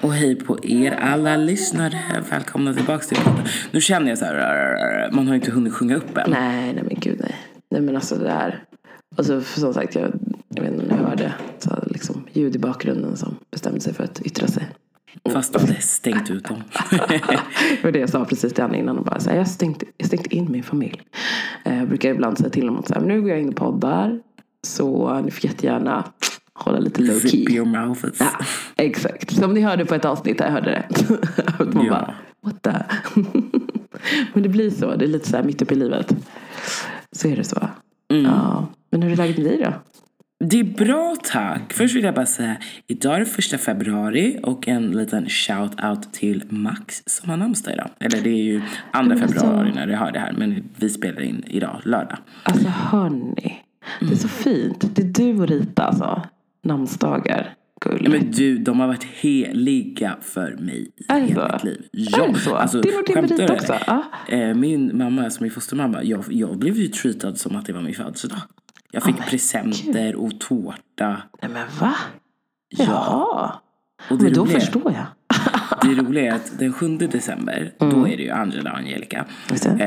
Och hej på er alla lyssnare. Välkomna tillbaka till podden. Nu känner jag så här, man har inte hunnit sjunga upp än. Nej men gud nej. Nej men alltså det där. Alltså för som sagt, jag vet inte om jag hörde så liksom ljud i bakgrunden som bestämde sig för att yttra sig. Fast de hade stängt ut dem. Det var det jag sa precis till Anna innan och bara så här, jag stängt in min familj. Jag brukar ibland säga till dem att så här, nu går jag in och poddar. Så ni får jättegärna hålla lite low key. Zip your mouth. Ja, exakt. Som ni hörde på ett avsnitt där jag hörde det. Och man bara, what the? Men det blir så. Det är lite så här mitt uppe i livet. Så är det så. Mm. Ja. Men hur är det läget med dig då? Det är bra, tack. Först vill jag bara säga, idag är det 1 februari och en liten shout-out till Max som har namnsdag idag. Eller det är ju 2 februari när jag hör det här, men vi spelar in idag, lördag. Alltså hörni, det är så fint. Det är du och Rita alltså, namnsdagar. Gulligt. Men du, de har varit heliga för mig i hela mitt liv. Ja, alltså, det var din berit också. Min mamma som är fostermamma, jag blev ju treatad som att det var min födelsedag. Jag fick presenter God. Och tårta. Nej men va? Ja. Och det men då roliga, förstår jag. Det roliga är att den 7 december, då är det ju Angela och Angelica.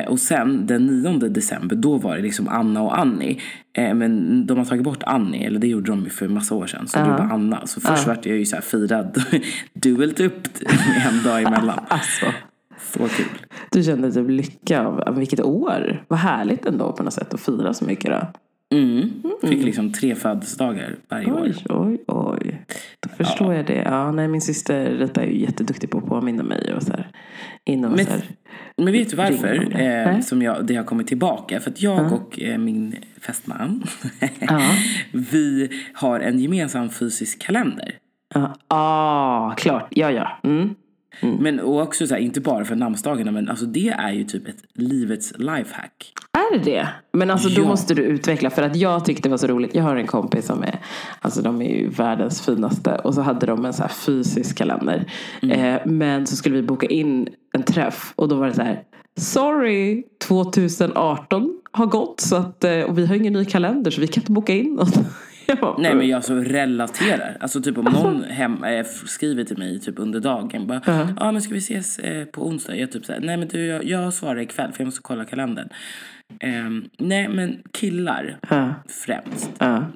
Och sen den 9 december, då var det liksom Anna och Annie. Men de har tagit bort Annie, eller det gjorde de för en massa år sedan. Så det var Anna. Så först var jag ju så här firad duelt upp en dag emellan. Alltså. Så kul. Du kände typ lycka av vilket år. Vad härligt ändå på något sätt att fira så mycket då. Fick liksom 3 födelsedagar varje år. Oj. Då förstår jag det. Ja, nej, min syster Rita är ju jätteduktig på att påminna mig och så här, men vet du varför som det har kommit tillbaka? För att jag och min fästman vi har en gemensam fysisk kalender. Klart. Ja. Men och också så här, inte bara för namnsdagarna, men alltså det är ju typ ett livets lifehack. Är det det? Men alltså då måste du utveckla, för att jag tyckte det var så roligt. Jag har en kompis som är, alltså de är ju världens finaste, och så hade de en så här fysisk kalender. Men så skulle vi boka in en träff och då var det så här, sorry, 2018 har gått så att, och vi har ingen ny kalender så vi kan inte boka in något. Nej men jag så relaterar. Alltså typ om någon skriver till mig typ under dagen bara, men ska vi ses på onsdag? Jag typ så här, nej men du, jag svarar ikväll för jag måste kolla kalendern. Nej men killar främst,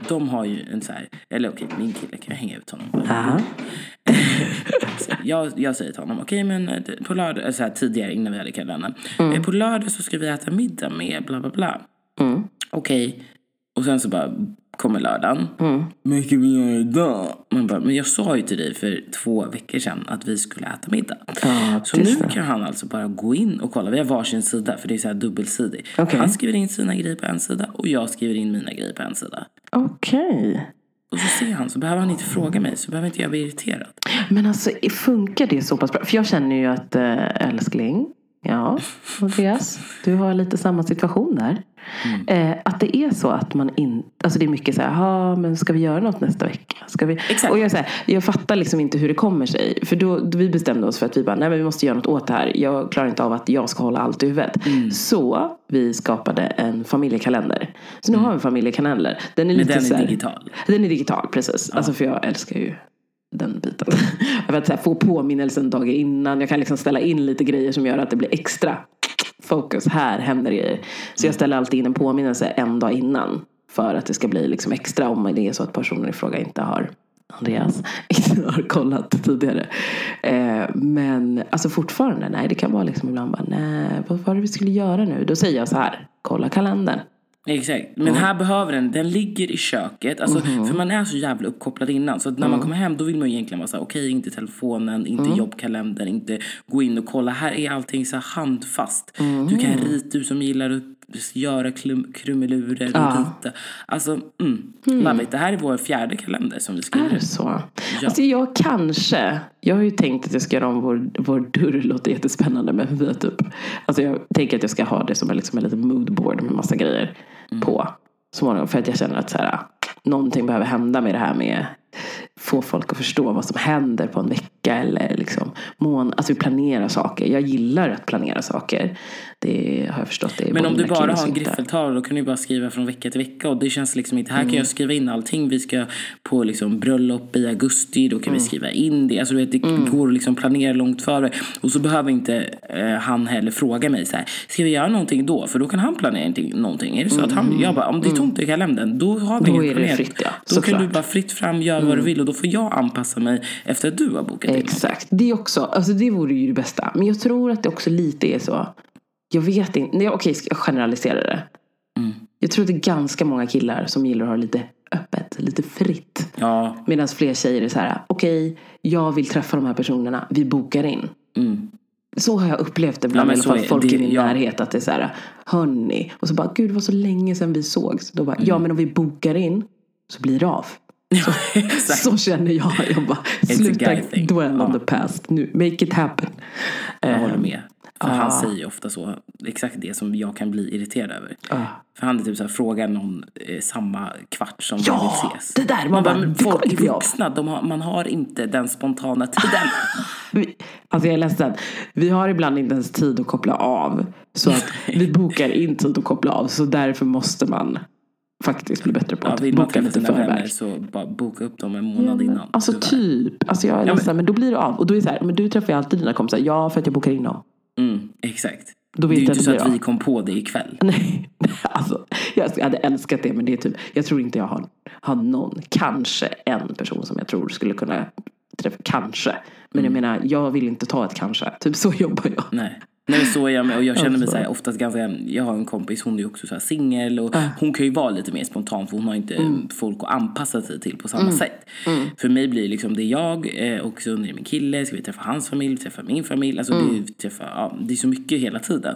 de har ju en så här, eller okej, min kille kan jag hänga ut honom bara. Jag säger till honom okej, men på lördag, så här, tidigare innan vi hade kalendern, på lördag så ska vi äta middag med bla bla bla. Okej. Och sen så bara kommer lördagen. Men ska vi göra idag? Man bara, men jag sa ju till dig för 2 veckor sedan att vi skulle äta middag. Så nu kan han alltså bara gå in och kolla. Vi har varsin sida, för det är så här dubbelsidig. Okay. Han skriver in sina grejer på en sida och jag skriver in mina grejer på en sida. Okej. Och så ser han, så behöver han inte fråga mig, så behöver inte jag bli irriterad. Men alltså, funkar det så pass bra? För jag känner ju att älskling, ja, Andreas, du har lite samma situation där. Att det är så att man inte, alltså det är mycket så här, men ska vi göra något nästa vecka? Ska vi? Exakt. Och jag fattar liksom inte hur det kommer sig, för då vi bestämde oss för att vi bara, nej men vi måste göra något åt det här. Jag klarar inte av att jag ska hålla allt i huvudet. Så vi skapade en familjekalender. Så nu har vi en familjekalender. Den är lite, men den är här, digital. Den är digital, precis. Ja. Alltså för jag älskar ju den biten. Jag vet, så här, få påminnelsen dagen innan. Jag kan liksom ställa in lite grejer som gör att det blir extra fokus. Här händer grejer. Så jag ställer alltid in en påminnelse en dag innan. För att det ska bli liksom extra, om det är så att personen i fråga inte har, Andreas, inte har kollat tidigare. Men alltså fortfarande, nej, det kan vara liksom ibland bara, nej, vad var det vi skulle göra nu? Då säger jag så här, kolla kalendern. Exakt, men här behöver den ligger i köket, alltså, för man är så jävla uppkopplad innan, så att när man kommer hem då vill man egentligen vara såhär, okej, inte telefonen, inte jobbkalendern, inte gå in och kolla, här är allting så handfast. Du kan rita, du som gillar att göra krumelurer och rita, alltså, love it. Det här är vår 4:e kalender som vi skriver. Är det så? Ja. Alltså jag har ju tänkt att jag ska göra om vår dörr, låter jättespännande, men vi har typ, alltså jag tänker att jag ska ha det som liksom en liten moodboard med massa grejer på småningom, för att jag känner att så här, någonting behöver hända med det här med få folk att förstå vad som händer på en vecka eller liksom alltså vi planerar saker. Jag gillar att planera saker. Det har jag förstått. Det är men om du bara har en griffeltavla, då kan du bara skriva från vecka till vecka och det känns liksom inte, här kan jag skriva in allting. Vi ska på liksom bröllop i augusti, då kan vi skriva in det. Alltså du vet, det går att liksom planera långt före och så behöver inte han heller fråga mig så här, ska vi göra någonting då? För då kan han planera någonting. Är det så att han, jag bara, om det är tomt i kalendern, då har vi inget planerat. Fritt, ja. Då kan du bara fritt fram, göra vad du vill och då får jag anpassa mig efter att du har bokat in. Exakt, det är också, alltså det vore ju det bästa. Men jag tror att det också lite är så. Jag vet inte, okej, jag generaliserar det. Jag tror att det är ganska många killar som gillar att ha lite öppet, lite fritt. Ja. Medan fler tjejer är så här, okej, jag vill träffa de här personerna, vi bokar in. Så har jag upplevt det bland i alla fall folk i min närhet, att det är så här, hörni, och så bara, gud, det var så länge sedan vi sågs. Då bara, ja men om vi bokar in så blir det av. Så känner jag. Jag bara, sluta dwell on the past nu, make it happen. Jag håller med. För han säger ju ofta så, exakt det som jag kan bli irriterad över. För han är typ såhär, frågar någon samma kvart som man vill ses. Det där, man bara, folk är vuxna, man har inte den spontana tiden. Alltså jag är ledsen, vi har ibland inte ens tid att koppla av. Så att vi bokar in tid att koppla av, så därför måste man faktiskt bli bättre på att boka lite förväg. Så bara boka upp dem en månad innan. Alltså tyvärr. Alltså jag är ledsen, men då blir det av. Och då är det så här, men du träffar ju alltid dina kompisar. Ja, för att jag bokar in dem. Exakt. Då vet det är ju inte så att vi kom på det ikväll. Nej, alltså jag hade älskat det, men det är typ, jag tror inte jag har någon, kanske en person som jag tror skulle kunna träffa, kanske. Men jag menar, jag vill inte ta ett kanske. Typ så jobbar jag. Nej, så är jag med, och jag känner mig så här, oftast ganska, jag har en kompis, hon är också så här singel och hon kan ju vara lite mer spontan för hon har inte folk att anpassa sig till på samma sätt. För mig blir liksom det jag och så är min kille, ska vi träffa hans familj, träffa min familj, alltså det är så mycket hela tiden.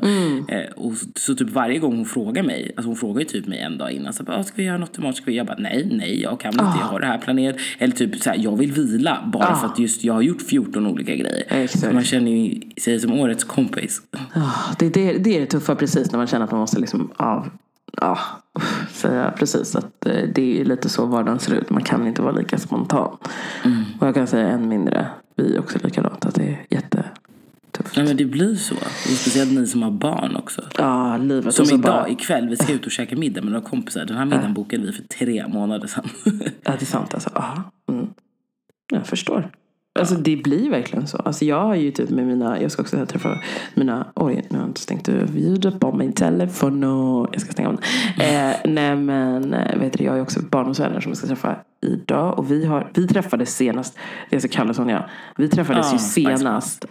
Och så typ varje gång hon frågar mig, alltså hon frågar ju typ mig en dag innan så bara, ska vi göra något imorgon, ska vi? Jag bara, nej, jag kan inte, jag har det här planerat, eller typ så här, jag vill vila bara för att just jag har gjort 14 olika grejer. Exactly. Man känner ju sig som årets kompis. Det är det tuffa, precis, när man känner att man måste liksom säga precis att det är lite så vardagen ser ut. Man kan inte vara lika spontan. Och jag kan säga än mindre, vi är också likadant, att det är jättetufft. Ja, men det blir så. Och speciellt ni som har barn också. Ja, livet. Som idag, ikväll, vi ska ut och käka middag med några kompisar. Den här middagen bokade vi för 3 månader sedan. Ja, det är sant alltså. Jag förstår. Alltså det blir verkligen så. Alltså jag har ju typ med mina, jag ska också träffa mina, nu har jag inte stängt ljudet på min telefon och jag ska stänga av den. Jag har ju också barn och vänner som jag ska träffa idag, och vi träffades senast, det är så Calle som jag. Vi träffades ju senast.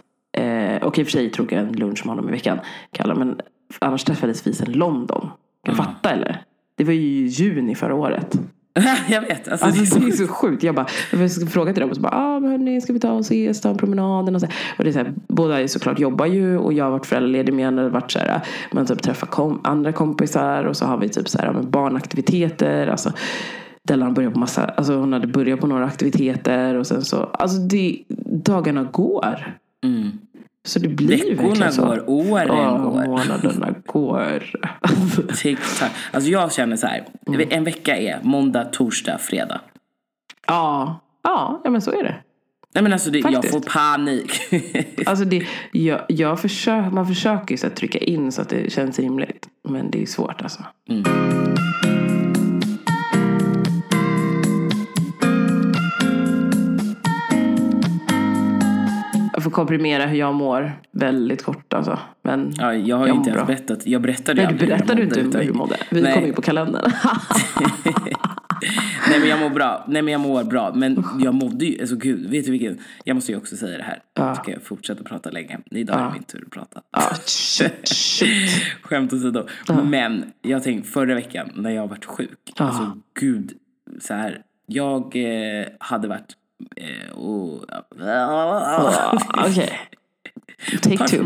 Okej, för sig tog jag en lunch med honom i veckan, Calle, men annars träffades vi sen London. Kan du fatta eller? Det var ju i juni förra året. Jag vet, alltså det är så sjukt. Jag bara, jag frågade till dem och så bara, men hörni, ska vi ta och ses, ta en promenaden och så. Och det är så här, båda är såklart, jobbar ju, och jag har varit föräldraledig med henne, varit så här, men typ träffa andra kompisar, och så har vi typ så här med barnaktiviteter, alltså Della börjar på massa, alltså hon hade börjat på några aktiviteter och sen så, alltså det, dagarna går. Så det blir veckorna så. Går, åren går. Månaderna går. TikTok. Alltså jag känner så här, en vecka är måndag, torsdag, fredag. Ja men så är det. Nej men alltså jag får panik. Alltså man försöker ju så att trycka in så att det känns rimligt, men det är svårt alltså. För komprimera hur jag mår väldigt kort alltså. Men ja, jag har inte ens berättat. Jag berättade ju inte hur jag mådde. Vi kom ju på kalendern. Nej men jag mår bra. Men jag mådde ju, alltså gud, vet du vilken? Jag måste ju också säga det här. Ska jag fortsätta prata länge? Idag är min tur att prata. Skämt åsido. Men jag tänkte förra veckan när jag varit sjuk. Alltså gud, så här. Jag hade varit okej. Take two.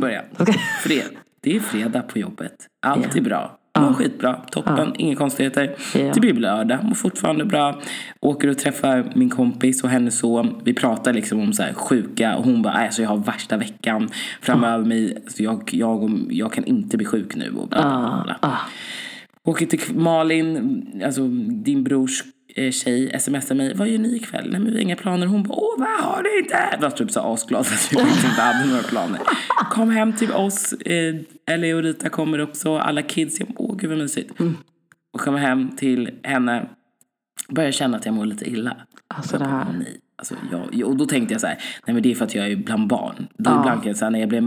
Det är fredag på jobbet. Allt är bra. Skitbra. Toppen. Inga konstigheter. Det blir lördag. Mår fortfarande bra. Åker och träffar min kompis och hennes son. Vi pratar liksom om så här sjuka. Och hon bara, jag har värsta veckan framöver mig. Så jag kan inte bli sjuk nu. Och bla bla bla. Åker till Malin, alltså din brors tjej smsade mig, vad gör ni ikväll? Nej, men vi har inga planer. Hon bara, åh, vad har du inte? Jag var typ så asglad att jag inte hade några planer. Kom hem till oss, Ella och Rita kommer också, alla kids. Jag bara, åh gud vad mysigt. Mm. Och kommer hem till henne, börjar känna att jag mår lite illa. Alltså det här... Alltså jag, och då tänkte jag så här, nej men det är för att jag är bland barn. Då ibland kan jag säga, när jag blir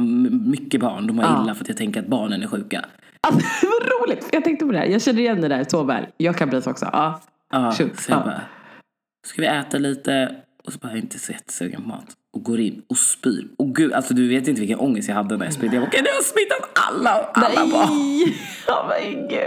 mycket barn, då mår jag illa för att jag tänker att barnen är sjuka. Alltså vad roligt, jag tänkte på det här. Jag känner igen det där så väl, jag kan bli så också. Så jag bara, ska vi äta lite? Och så bara, jag är inte så jättesugen på mat. Och går in och spyr. Och gud, alltså du vet inte vilken ångest jag hade när jag spydde. Jag bara, okej, nu har jag smittat alla barn. Oh my god.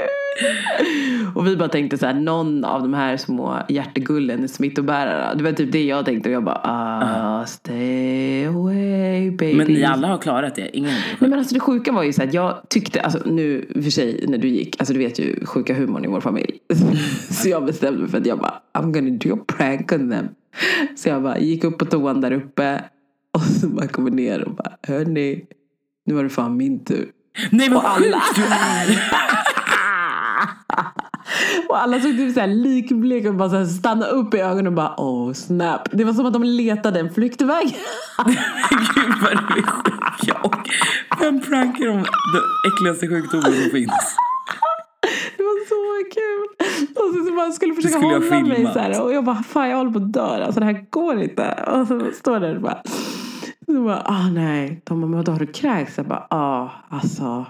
Och vi bara tänkte så här, någon av de här små hjärtegullen är smittobärare. Det var typ det jag tänkte. Och jag bara, stay away baby. Men ni alla har klarat det. Ingen. Nej, men alltså det sjuka var ju så här, jag tyckte, alltså nu för sig när du gick, alltså du vet ju sjuka humorn i vår familj. Så jag bestämde mig för att jag bara, I'm gonna do a prank on them. Så jag bara gick upp på toan där uppe. Och så bara kommer ner och bara, hörni, nu var det fan min tur. Nej men vad sjukt du är. Och alla såg typ såhär likblek och bara såhär stannade upp i ögonen och bara, oh snap. Det var som att de letade en flyktväg. Gud vad du är sjuka. Och vem prankar om den äckligaste sjukdomen som finns? Det var så kul. Och så bara skulle försöka hålla mig så här. Och jag bara, fan jag håller på att dö. Alltså det här går inte. Och så står där och bara. Så bara, nej. De bara, men då har du kräks? Jag bara, alltså.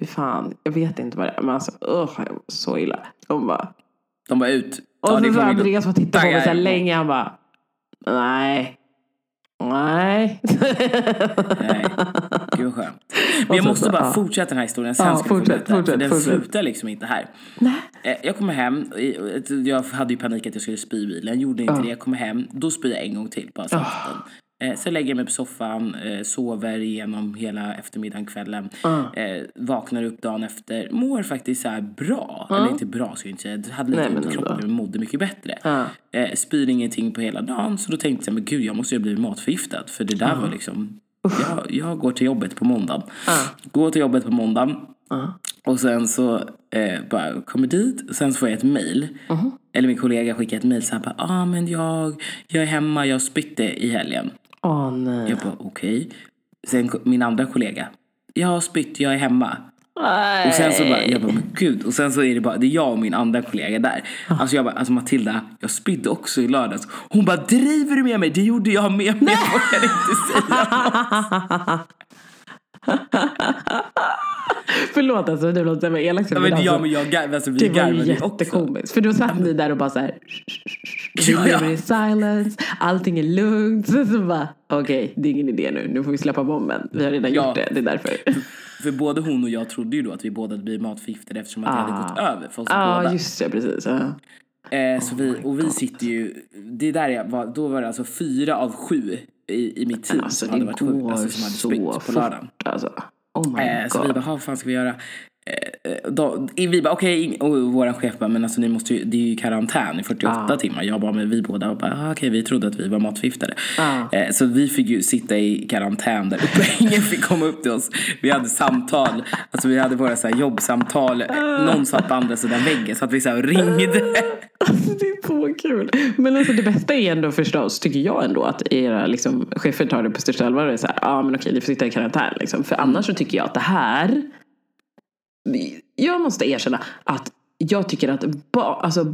Fy fan, jag vet inte vad det är. Men alltså, jag var så illa. De bara ut. Och så var Andreas som tittade på mig så här länge. Han bara, nej. Gud skönt. Men jag måste bara fortsätta den här historien. Sen ska vi fortsätta. Den slutar liksom inte här. Nej. Jag kommer hem. Jag hade ju panik att jag skulle spy i bilen. Gjorde inte det. Jag kommer hem. Då spyr jag en gång till på afton. Så lägger jag mig på soffan. Sover igenom hela eftermiddagen, kvällen. Vaknar upp dagen efter. Mår faktiskt så här bra. Eller inte bra ska jag inte säga. Jag hade lite ont i kroppen, men mådde mycket bättre. Spyr ingenting på hela dagen. Så då tänkte jag, men gud jag måste ju bli matförgiftad. För det där var liksom... Jag går till jobbet på måndag. Går till jobbet på måndag. Och sen så bara kommer dit. Sen så får jag ett mejl. Eller min kollega skickar ett mejl. Så här bara, men jag är hemma. Jag spytte i helgen. Nej. Jag bara, okej. Sen min andra kollega, jag har spytt, jag är hemma. Nej. Och sen så bara, jag bara, men gud. Och sen så är det bara, det är jag och min andra kollega där. Alltså jag bara, Matilda, jag spydde också i lördags. Hon bara, driver du med mig? Det gjorde jag med mig. Jag kan inte säga något. Förlåt alltså, det låter mig elakt. Ja, men alltså, vi garvade ju också. Jättekomiskt, för då satt ni där och bara såhär in silence. Allting är lugnt. Så bara, okej, det är ingen idé nu. Nu får vi släppa bomben, vi har redan gjort det är därför. För både hon och jag trodde ju då att vi båda blev matförgiftade, eftersom att det hade gått över för oss båda. Just det, precis. Så vi sitter ju, det där då var det alltså 4 av 7 i mitt team, alltså, som hade varit sjuk, alltså, som hade spytt på lördagen. Alltså. Så vi bara, vad fan ska vi göra? Vi bara, okej. Och vår chef bara, men alltså ni måste ju, det är ju karantän i 48 timmar. Jag bara, men vi båda bara, okej, vi trodde att vi var matförgiftade. Så vi fick ju sitta i karantän där uppe. Ingen fick komma upp till oss. Vi hade samtal, alltså vi hade våra så här jobbsamtal. Någon satt på andra sidan väggen, så att vi så här ringde. Alltså det är så kul. Men alltså det bästa är ändå förstås, tycker jag ändå, att era liksom chefer tar det på största allvar och är så här, men okej, ni får sitta i karantän liksom. För annars så tycker jag att det här, jag måste erkänna att jag tycker att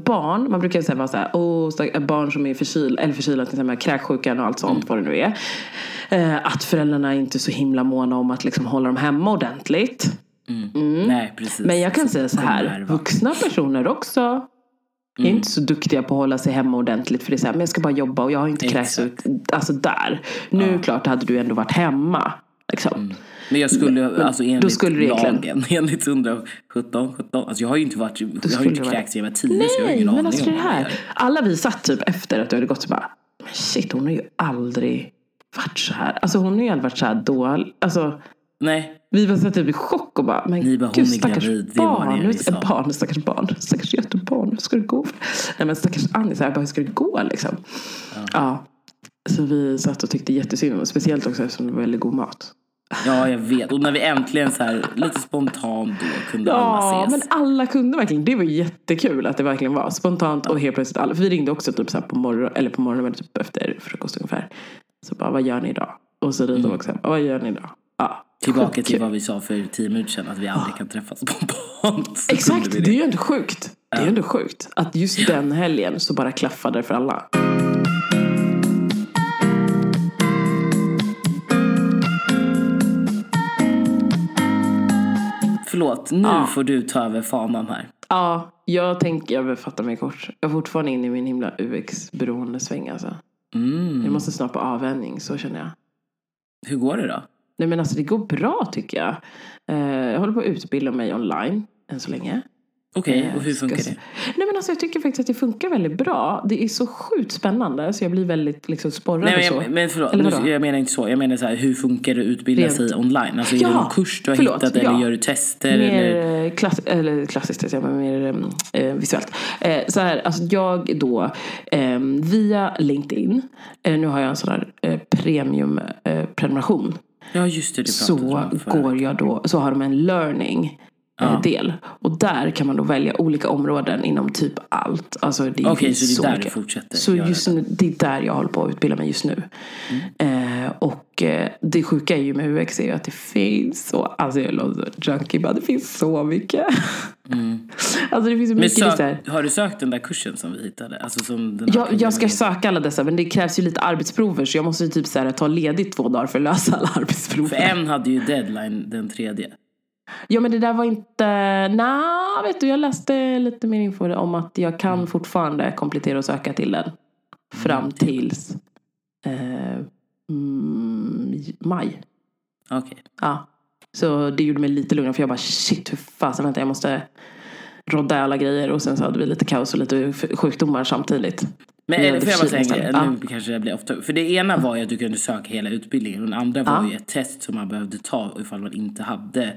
barn, man brukar säga så här, barn som är förkylda till exempel kräksjukan och allt sånt, vad det nu är, att föräldrarna är inte så himla måna om att liksom hålla dem hemma ordentligt. Nej, precis. Men jag kan säga så här, vuxna personer också är inte så duktiga på att hålla sig hemma ordentligt, för det är så här, men jag ska bara jobba och jag har inte kräks ut, alltså där. Nu klart hade du ändå varit hemma liksom. Men jag skulle, alltså enligt lagen, enligt 117, alltså jag har ju inte varit, jag har ju inte kräkts i hela 10. Nej, så jag har ingen aning om det här. Alla vi satt typ efter att det hade gått så bara, men shit, hon har ju aldrig varit så här. Alltså hon har ju aldrig varit så här dålig. Alltså, nej. Vi var så typ i chock och bara, men gud, hon stackars gravid, stackars jättebarn, hur ska det gå? Nej men stackars Annie, så här, bara, hur ska det gå liksom? Ja. Så vi satt och tyckte jättesynd, speciellt också eftersom det var väldigt god mat. Ja, jag vet. Och när vi äntligen så här lite spontant då kunde alla ses. Ja, men alla kunde verkligen. Det var jättekul att det verkligen var spontant och helt plötsligt alla. För vi ringde också typ så här på morgonen eller typ efter frukost ungefär. Så bara, vad gör ni idag? Och så ringde de också, vad gör ni idag? Ja. Tillbaka till vad vi sa för 10 minuter sedan, att vi aldrig kan träffas spontant. Exakt, det är ju ändå sjukt. Det är ändå sjukt att just den helgen så bara klaffade för alla. Förlåt, nu får du ta över fanan här. Ja, jag fattar mig kort. Jag är fortfarande inne i min himla UX-beroendesväng alltså. Jag måste snart på avvänjning, så känner jag. Hur går det då? Nej men alltså det går bra tycker jag. Jag håller på att utbilda mig online än så länge. Okej, och hur funkar det? Nej men alltså jag tycker faktiskt att det funkar väldigt bra. Det är så sjukt spännande så jag blir väldigt liksom sporrad. Nej men, och så. Men förlåt, jag menar inte så. Jag menar så här, hur funkar det att utbilda sig online? Alltså är det någon kurs du har hittat eller gör du tester? Mer eller? Klassiskt test, jag menar mer visuellt. Så här, alltså jag då via LinkedIn, nu har jag en sån här premium prenumeration. Ja, just det, det så går jag då, så har de en learning del och där kan man då välja olika områden inom typ allt. Alltså det är så där mycket. Fortsätter. Så just nu, det är där jag håller på att utbilda mig just nu. Och det sjuka är ju med UX är ju att det finns så, alltså jag låter junkie, men det finns så mycket. Alltså det finns så mycket har du sökt den där kursen som vi hittade? Alltså som den jag ska söka alla dessa, men det krävs ju lite arbetsprover, så jag måste ju typ så här, ta ledigt 2 dagar för att lösa alla arbetsprover. För en hade ju deadline den 3:e. Ja men det där var inte, vet du, jag läste lite mer info om att jag kan fortfarande komplettera och söka till den fram tills maj. Okej. Ja. Så det gjorde mig lite lugnare, för jag bara shit, hur fasen, vänta, jag måste rodda alla grejer, och sen så hade vi lite kaos och lite sjukdomar samtidigt. Men är det för jag bara säga, nu kanske det blir ofta. För det ena var ju att du kunde söka hela utbildningen, och den andra var ju ett test som man behövde ta ifall man inte hade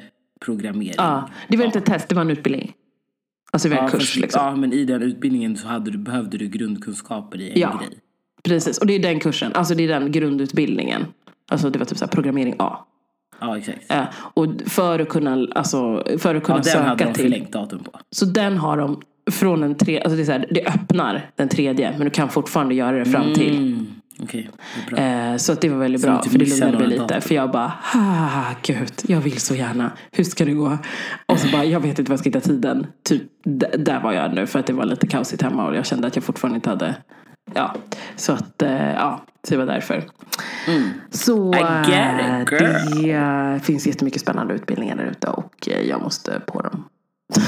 programmering. Ja, det var inte ett test, det var en utbildning. Alltså det var en kurs liksom. Ja, men i den utbildningen så behövde du grundkunskaper i en grej. Precis, och det är den kursen, alltså det är den grundutbildningen. Alltså det var typ så här, programmering A. Ja, exakt. Och för att kunna, alltså, söka den hade de förlängt datum på. Så den har de från den 3, alltså det är så här, det öppnar den 3:e, men du kan fortfarande göra det fram till. Okej, det är bra. Så att det var väldigt bra, för det lugnade mig lite datum. För jag bara, gud, jag vill så gärna. Hur ska det gå? Och så bara, jag vet inte vad jag ska hitta tiden. Typ, där var jag nu, för att det var lite kaosigt hemma och jag kände att jag fortfarande inte hade. Ja, så att så det var därför. Så det finns jättemycket spännande utbildningar där ute, och jag måste på dem.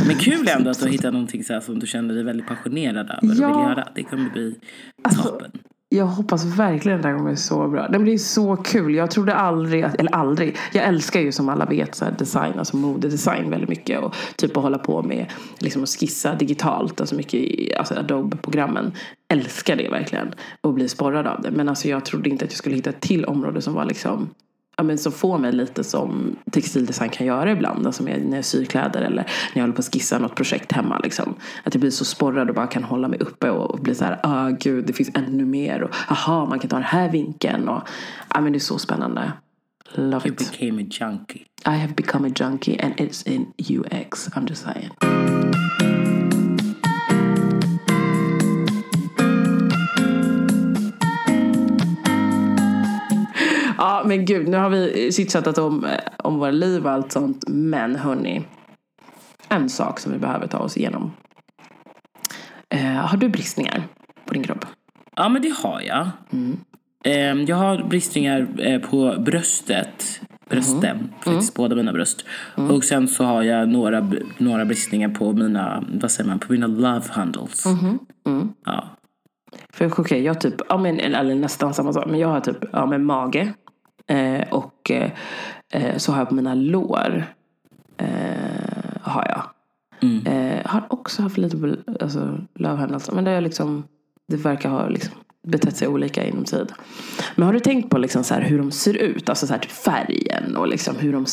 Men kul ändå att du hittar någonting så här som du känner dig väldigt passionerad över och vill göra. Det kommer bli toppen. Jag hoppas verkligen att det här kommer bli så bra. Det blir så kul. Jag trodde aldrig. Jag älskar ju, som alla vet, så här design, alltså modedesign väldigt mycket, och typ att hålla på med liksom att skissa digitalt, alltså mycket i, alltså Adobe-programmen. Älskar det verkligen och blir sporrad av det. Men alltså jag trodde inte att jag skulle hitta ett till område som var liksom, ja men så får mig lite som textildesign kan göra ibland, alltså när jag syr kläder eller när jag håller på att skissa något projekt hemma liksom. Att jag blir så sporrad och bara kan hålla mig uppe och bli så här, gud, det finns ännu mer, och aha, man kan ta den här vinkeln, och ja men det är så spännande. Love it. You became a junkie. I have become a junkie and it's in UX, I'm just saying. Ja, men gud, nu har vi sittat om våra liv och allt sånt. Men hörni, en sak som vi behöver ta oss igenom. Har du bristningar på din kropp? Ja, men det har jag. Jag har bristningar på brösten, faktiskt båda mina bröst. Och sen så har jag några bristningar på mina, vad säger man, på mina love handles. Ja. För jag chockar, jag typ, ja men, eller nästan samma sak, men jag har typ, ja men mage. Och så har jag på mina lår har jag har också haft lite, alltså lövhandlar, men det är liksom, det verkar ha liksom betett sig olika inom tid. Men har du tänkt på liksom så här hur de ser ut, alltså så här typ färgen och liksom hur de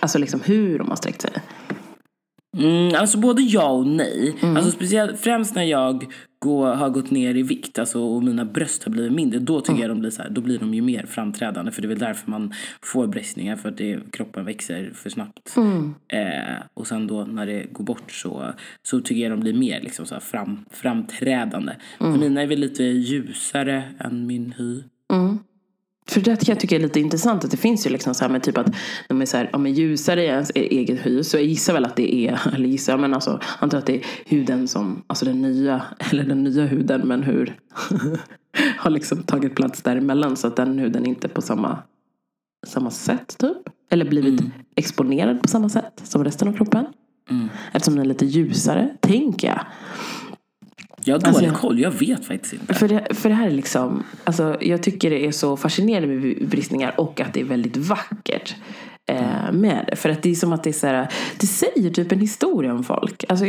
alltså liksom hur de har sträckt sig? Alltså både ja och nej. Alltså speciellt främst när jag har gått ner i vikt, alltså, och mina bröst har blivit mindre, då tycker jag de blir så här, då blir de ju mer framträdande, för det är väl därför man får bristningar, för att kroppen växer för snabbt. Och sen då när det går bort så tycker jag de blir mer liksom så här framträdande. Men mina är väl lite ljusare än min hy. För det kan jag tycka är lite intressant, att det finns ju liksom så här med typ att de är så här, ja, men ljusare i ens eget hy, så jag gissar väl att det är, eller gissar, men alltså antar att det är huden som, alltså den nya huden, men hur har liksom tagit plats däremellan, så att den huden inte på samma sätt typ, eller blivit exponerad på samma sätt som resten av kroppen, eftersom den är lite ljusare, tänker jag. Jag har dålig koll, jag vet faktiskt inte. För det här är liksom, alltså, jag tycker det är så fascinerande med bristningar, och att det är väldigt vackert med det. För att det är som att det är så här, det säger typ en historia om folk. Alltså,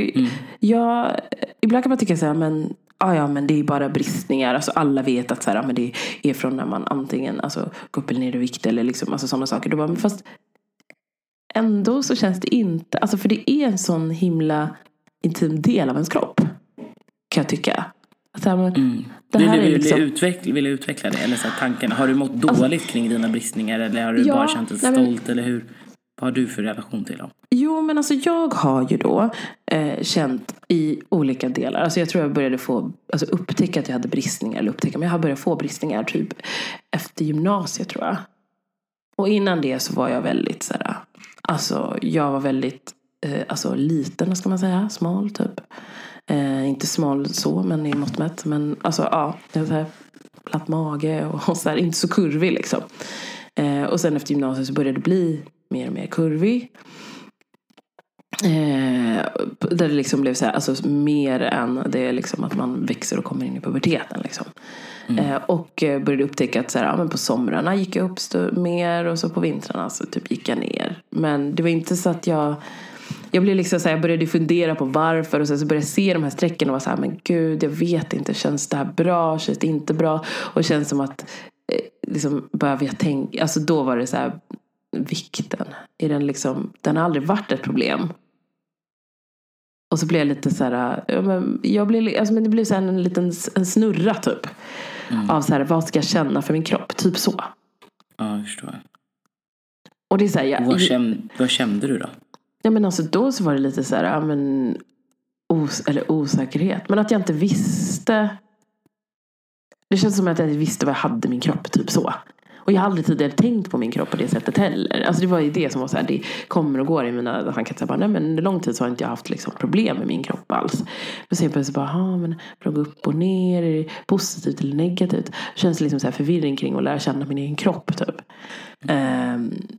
jag, ibland kan man tycka så här, men ja, men det är bara bristningar. Alltså alla vet att så här, men det är från när man antingen alltså, går upp eller ner i vikt, eller liksom, alltså, sådana saker. Då bara, men fast ändå så känns det inte, alltså, för det är en sån himla intim del av ens kropp, kan jag tycka. Att här, men, det här är liksom... vill utveckla det, eller så här, tanken. Har du mått dåligt kring dina bristningar, eller har du bara känt dig stolt, eller hur? Vad har du för relation till dem? Jo, men alltså jag har ju då känt i olika delar. Alltså jag tror jag började få, alltså upptäcka att jag hade bristningar, eller upptäcka, men jag har börjat få bristningar typ efter gymnasiet, tror jag. Och innan det så var jag väldigt så här, alltså jag var väldigt alltså liten, ska man säga, smal typ. Inte smal så, men i mått mätt. Men alltså ja, det var så här platt mage och så här, inte så kurvig liksom. Och sen efter gymnasiet så började det bli mer och mer kurvig. Där det liksom blev så här, alltså mer än det är liksom att man växer och kommer in i puberteten liksom. Och började upptäcka att så här, ja, men på somrarna gick jag upp mer, och så på vintrarna så typ gick jag ner. Men det var inte så att jag blev liksom så här, jag började fundera på varför, och sen så började jag se de här strecken och var så här, men gud, jag vet inte, känns det här bra, känns det inte bra, och känns som att liksom behöver jag tänka, alltså då var det så här, vikten är den liksom, den har aldrig varit ett problem. Och så blev jag lite så här, jag blev, alltså, men det blev så här en liten snurra typ av så här, vad ska jag känna för min kropp typ så. Ja, jag förstår. Och det är så här, vad kände du då? Ja, men alltså då så var det lite så här, ja, men osäkerhet, men att jag inte visste. Det känns som att jag inte visste vad jag hade i min kropp typ så. Och jag har aldrig tidigare tänkt på min kropp på det sättet heller. Alltså det var ju det som var så här, det kommer och går i mina tankar. Så bara, nej, men lång tid så har inte jag haft liksom problem med min kropp alls. Men sen plötsligt bara, aha, men plugga upp och ner, är det positivt eller negativt? Det känns liksom så här förvirring kring att lära känna min egen kropp typ.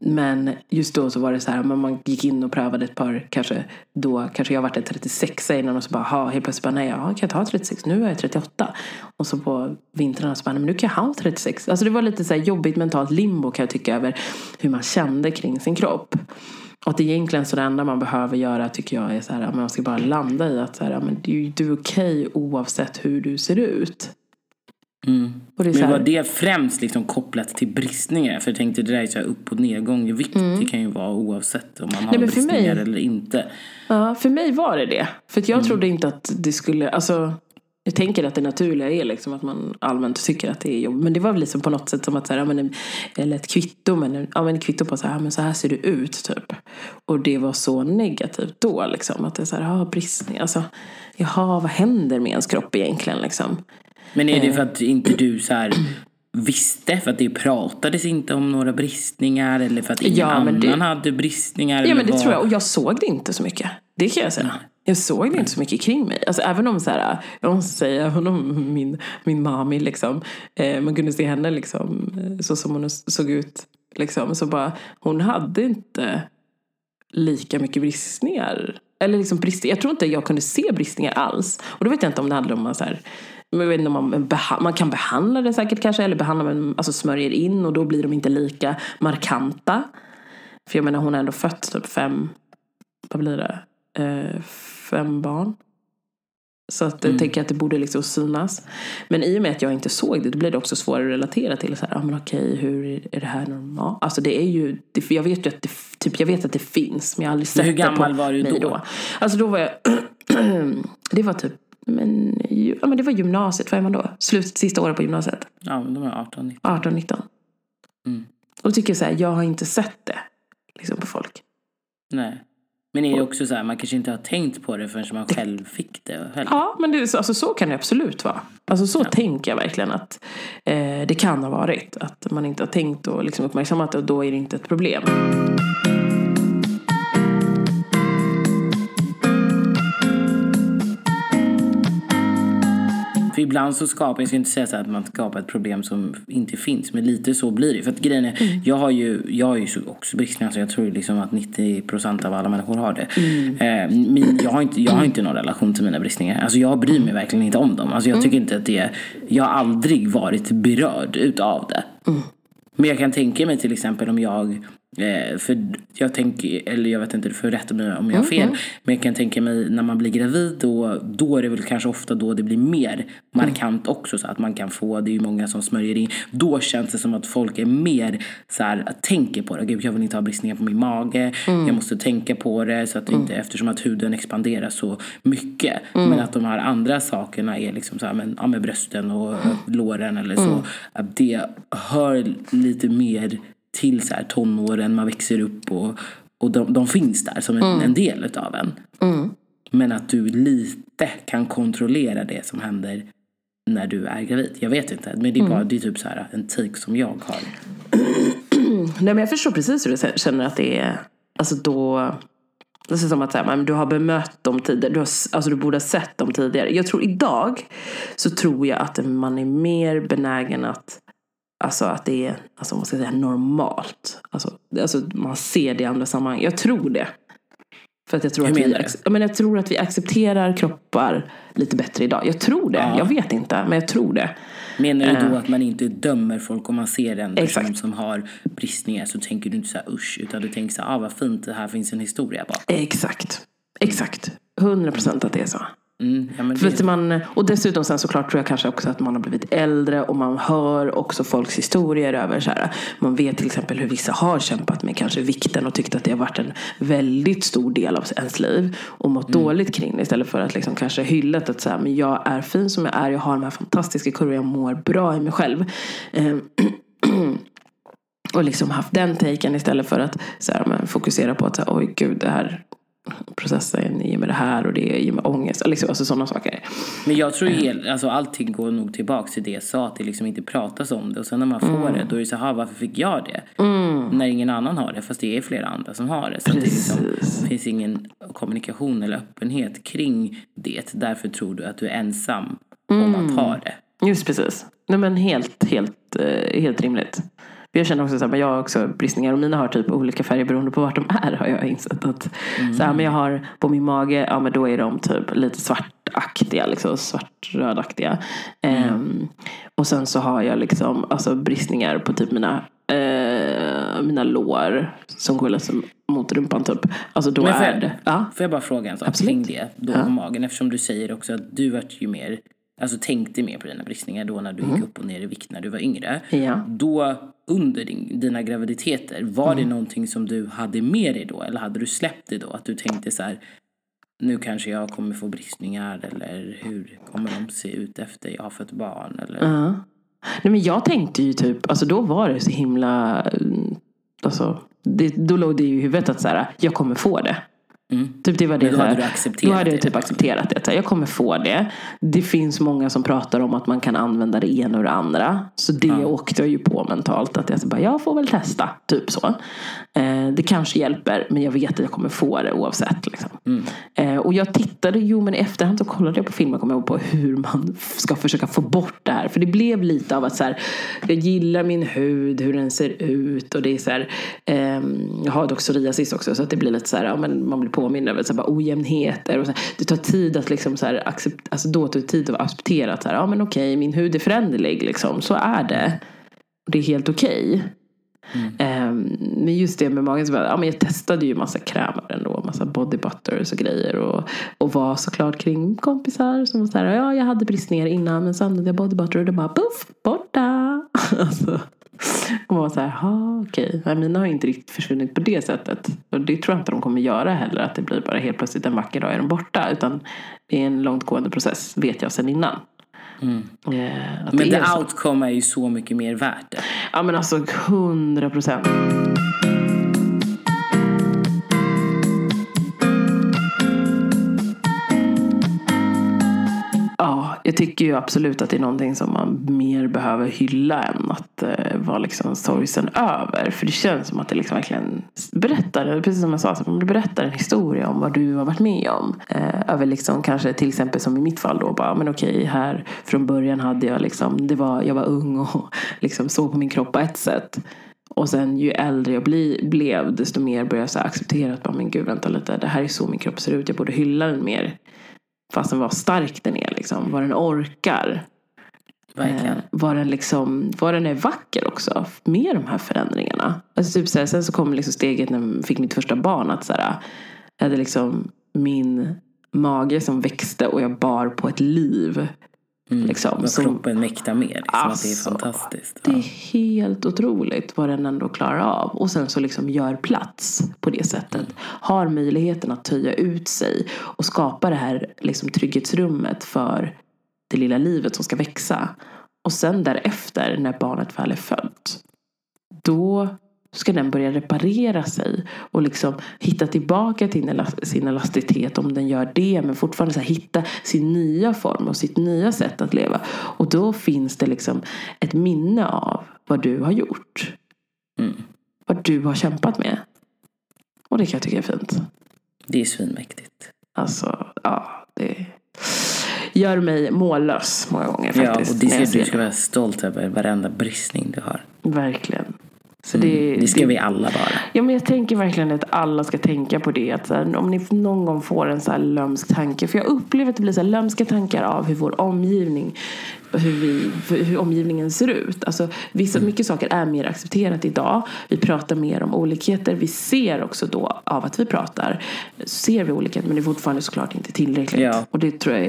Men just då så var det så här, man gick in och prövade ett par, kanske jag varit en 36 innan, och så bara, aha, helt plötsligt bara, nej, jag kan ta 36, nu är jag 38. Och så på vintern så bara, men nu kan jag ha 36. Alltså det var lite så här jobbigt mentalt limbo, kan jag tycka, över hur man kände kring sin kropp. Och det är egentligen så det enda man behöver göra, tycker jag, är så här, man ska bara landa i att så här, men du är okej oavsett hur du ser ut. Och det är så här, men var det främst liksom kopplat till bristningar? För jag tänkte det där är så här upp- och nedgång i vikt, det kan ju vara oavsett om man har bristningar eller inte. Ja, för mig var det. För att jag trodde inte att det skulle, alltså jag tänker att det naturliga är liksom att man allmänt tycker att det är jobb. Men det var väl liksom på något sätt som att så här, ja, men, eller ett kvitto, men ja, men kvitto på så här, ja, men så här ser du ut typ. Och det var så negativt då liksom, att det är så här, ja, bristning, alltså jaha, vad händer med ens kropp egentligen liksom? Men är det för att inte du så här visste, för att det pratades inte om några bristningar, eller för att ingen annan hade bristningar? Ja, men det tror jag, och jag såg det inte så mycket. Det kan jag säga. Jag såg det inte så mycket kring mig. Alltså även om så här, jag måste säga, även om min mami liksom, man kunde se henne liksom så som hon såg ut liksom, så bara, hon hade inte lika mycket bristningar, eller liksom bristningar. Jag tror inte jag kunde se bristningar alls. Och då vet jag inte om det handlar om man så här, men jag vet inte om man kan behandla det säkert kanske, eller behandla med, alltså smörjer in, och då blir de inte lika markanta. För jag menar, hon är ändå fött typ 5, vad blir det? 5 barn. Så att jag tänker att det borde liksom synas. Men i och med att jag inte såg det, då blir det också svårare att relatera till så här, ah, men okej, hur är det här normalt? Alltså det är ju, jag vet ju att det, typ, jag vet att det finns, men jag har aldrig sett det på mig då. Hur gammal var du då? Alltså då var jag det var typ Men, ja, men det var gymnasiet, vad är man då? Sista året på gymnasiet. Ja, men de är 18-19. 18-19. Mm. Och tycker så här, jag har inte sett det liksom på folk. Nej. Men är det också så här, man kanske inte har tänkt på det förrän man själv fick det. Själv. Ja, men det, alltså, så kan det absolut vara. Alltså så tänker jag verkligen att det kan ha varit. Att man inte har tänkt och liksom uppmärksammat det, och då är det inte ett problem. För ibland så skapar, jag ska inte säga så här att man skapar ett problem som inte finns, men lite så blir det. För att grejen är, jag har ju också bristningar, så jag tror liksom att 90% av alla människor har det. Jag har inte någon relation till mina bristningar. Alltså jag bryr mig verkligen inte om dem. Alltså jag tycker inte att jag har aldrig varit berörd utav det. Men jag kan tänka mig till exempel om jag, för jag tänker, eller jag vet inte, du får rätta mig om jag har fel, men jag kan tänka mig när man blir gravid, då är det väl kanske ofta då det blir mer markant också, så att man kan få, det är ju många som smörjer in, då känns det som att folk är mer så här, tänker på det, gud jag vill inte ha bristningar på min mage, jag måste tänka på det, så att inte, eftersom att huden expanderar så mycket, men att de här andra sakerna är liksom så här, men, ja, med brösten och låren eller så, att det hör lite mer till så här tonåren, man växer upp och de finns där som en del utav en. Men att du lite kan kontrollera det som händer när du är gravid. Jag vet inte, men det är bara, det är typ så här en tik som jag har. Nej, men jag förstår precis hur du känner att det är, alltså då, det är som att så här, men du har bemött dem tidigare, du borde ha sett dem tidigare. Jag tror idag så tror jag att man är mer benägen att, alltså att det är, alltså man ska säga normalt. Alltså man ser det i andra sammanhang. Jag tror det. För att jag tror jag tror att vi accepterar kroppar lite bättre idag. Jag tror det. Ja. Jag vet inte, men jag tror det. Menar du då att man inte dömer folk om man ser en person som har bristningar, så tänker du inte så här usch, utan du tänker så här, vad fint, det här finns en historia bara. Exakt. 100% att det är så. Och dessutom sen såklart tror jag kanske också att man har blivit äldre och man hör också folks historier över så här. Man vet till exempel hur vissa har kämpat med kanske vikten och tyckt att det har varit en väldigt stor del av ens liv och mått dåligt kring det, istället för att liksom kanske hylla att så här, men jag är fin som jag är, jag har de här fantastiska kurvor, jag mår bra i mig själv. Och liksom haft den taken istället för att så här, man fokusera på att så här, oj gud, det här processen i med det här och det är med ångest, alltså sådana saker. Men jag tror ju, alltså allting går nog tillbaka till det jag sa, att det liksom inte pratas om det, och sen när man får det, då är det så här, varför fick jag det? När ingen annan har det, fast det är flera andra som har det, så det liksom, finns ingen kommunikation eller öppenhet kring det, därför tror du att du är ensam om att ha det. Just precis. Nej, men helt rimligt. Jag känner också så här, men jag har också bristningar och mina har typ olika färger beroende på vart de är, har jag insett att så här, men jag har på min mage, ja men då är de typ lite svartaktiga, liksom svartrödaktiga. Och sen så har jag liksom, alltså bristningar på typ mina lår som går liksom mot rumpan typ. Alltså då är det. Ja. Får jag bara fråga en sak kring det då på magen, eftersom du säger också att du vart ju mer, alltså tänkte mer på dina bristningar då när du gick upp och ner i vikt när du var yngre. Ja. Då under dina graviditeter, var det någonting som du hade med dig då? Eller hade du släppt det då? Att du tänkte så här, nu kanske jag kommer få bristningar, eller hur kommer de se ut efter jag har fått barn? Eller? Nej, men jag tänkte ju typ, alltså då var det så himla, alltså då låg det ju i huvudet att så här, jag kommer få det. Typ det var det, då hade jag typ accepterat det. Jag kommer få det. Det finns många som pratar om att man kan använda det ena och det andra. Så det åkte jag ju på mentalt. Att jag bara, jag får väl testa. Typ så. Det kanske hjälper, men jag vet att jag kommer få det oavsett. Liksom. Och jag tittade, men i efterhand så kollade jag på filmer, kom jag ihåg, på hur man ska försöka få bort det här. För det blev lite av att så här, jag gillar min hud, hur den ser ut. Och det är så här, jag har psoriasis också, så att det blir lite så här, ja, men man blir påminner över så här, bara ojämnheter och så här. Det tar tid att liksom så här acceptera att så här, ja men okej, min hud är föränderlig liksom, så är det. Och det är helt okej. Men just det med magen så bara, ja men jag testade ju massa krämer ändå, massa body butters och grejer och var såklart kring kompisar som var så här, ja jag hade bristningar innan men så använde jag body butter och det bara puff, borta. Alltså Och man var så här, ja okej. Okay. Mina har inte riktigt försvunnit på det sättet. Och det tror jag inte de kommer göra heller. Att det blir bara helt plötsligt en vacker dag är de borta. Utan det är en långtgående process, vet jag sedan innan. Mm. Men det outcome är ju så mycket mer värt. Ja men alltså 100%. Jag tycker ju absolut att det är någonting som man mer behöver hylla än att vara liksom sorgsen över. För det känns som att det liksom verkligen berättar, precis som jag sa, att man berättar en historia om vad du har varit med om. Över liksom kanske till exempel som i mitt fall då, bara, men okej, här från början hade jag liksom, jag var ung och liksom såg på min kropp på ett sätt. Och sen ju äldre jag blev desto mer började jag så acceptera att, men gud vänta lite, det här är så min kropp ser ut, jag borde hylla den mer. Fastän vad stark den är liksom. Vad den orkar. Vad den är vacker också. Med de här förändringarna. Alltså typ så här, sen så kom liksom steget när jag fick mitt första barn. Att så här, jag hade liksom min mage som växte. Och jag bar på ett liv. Liksom, och kroppen mäktar med. Liksom, alltså, det är fantastiskt. Ja. Det är helt otroligt vad den ändå klarar av. Och sen så liksom gör plats på det sättet. Har möjligheten att töja ut sig. Och skapa det här liksom, trygghetsrummet för det lilla livet som ska växa. Och sen därefter när barnet väl är fött. Då ska den börja reparera sig och liksom hitta tillbaka till sin elasticitet, om den gör det, men fortfarande så här, hitta sin nya form och sitt nya sätt att leva. Och då finns det liksom ett minne av vad du har gjort. Vad du har kämpat med. Och det kan jag tycka är fint. Det är svinmäktigt. Alltså, ja, det gör mig mållös många gånger faktiskt. Ja, och det ser du ska vara stolt över varenda bristning du har. Verkligen. Så det ska vi alla vara. Ja, men jag tänker verkligen att alla ska tänka på det. Att så här, om ni någon gång får en så här lömsk tanke. För jag upplever att det blir så här lömska tankar av hur vår omgivning, hur omgivningen ser ut. Alltså vissa mycket saker är mer accepterat idag. Vi pratar mer om olikheter. Vi ser också då av att vi pratar. Ser vi olikheter, men det är fortfarande såklart inte tillräckligt. Ja. Och det tror jag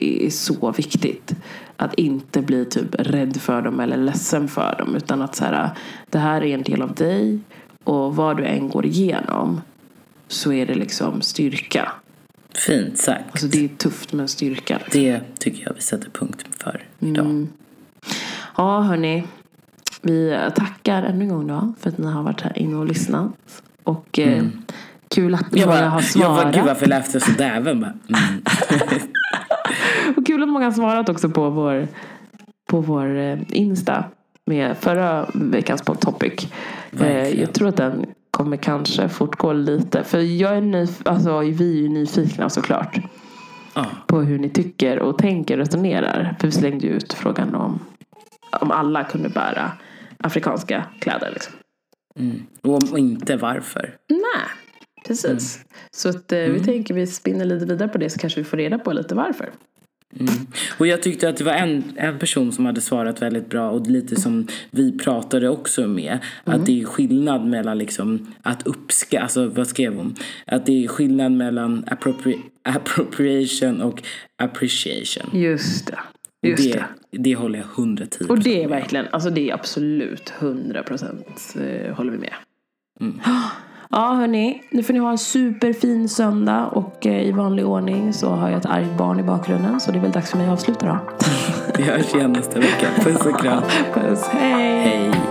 är så viktigt. Att inte bli typ rädd för dem eller ledsen för dem. Utan att så här, det här är en del av dig. Och vad du än går igenom så är det liksom styrka. Fint sagt. Alltså det är tufft men styrka. Det tycker jag vi sätter punkt för idag. Ja hörni. Vi tackar ännu en gång då. För att ni har varit här inne och lyssnat. Och kul att jag har svarat. Jag var gud varför läste jag så däven bara. Och kul att många har svarat också på vår Insta med förra veckans topic. Jag tror att den kommer kanske fortgå lite. För jag är vi är ju nyfikna såklart. På hur ni tycker och tänker och resonerar. För vi slängde ut frågan om alla kunde bära afrikanska kläder. Liksom. Och inte varför. Nej, precis. Så att, vi tänker vi spinner lite vidare på det så kanske vi får reda på lite varför. Och jag tyckte att det var en person som hade svarat väldigt bra och lite som vi pratade också med att det är skillnad mellan liksom att uppskatta, alltså vad skrev hon? Att det är skillnad mellan appropriation och appreciation. Just det. Det håller jag 110%. Och det är verkligen, alltså det är absolut 100% håller vi med. Ja hörni, nu får ni ha en superfin söndag och i vanlig ordning så har jag ett argt barn i bakgrunden så det är väl dags för mig att avsluta då. Vi hörs igen nästa vecka. Puss och kram. Puss, hej!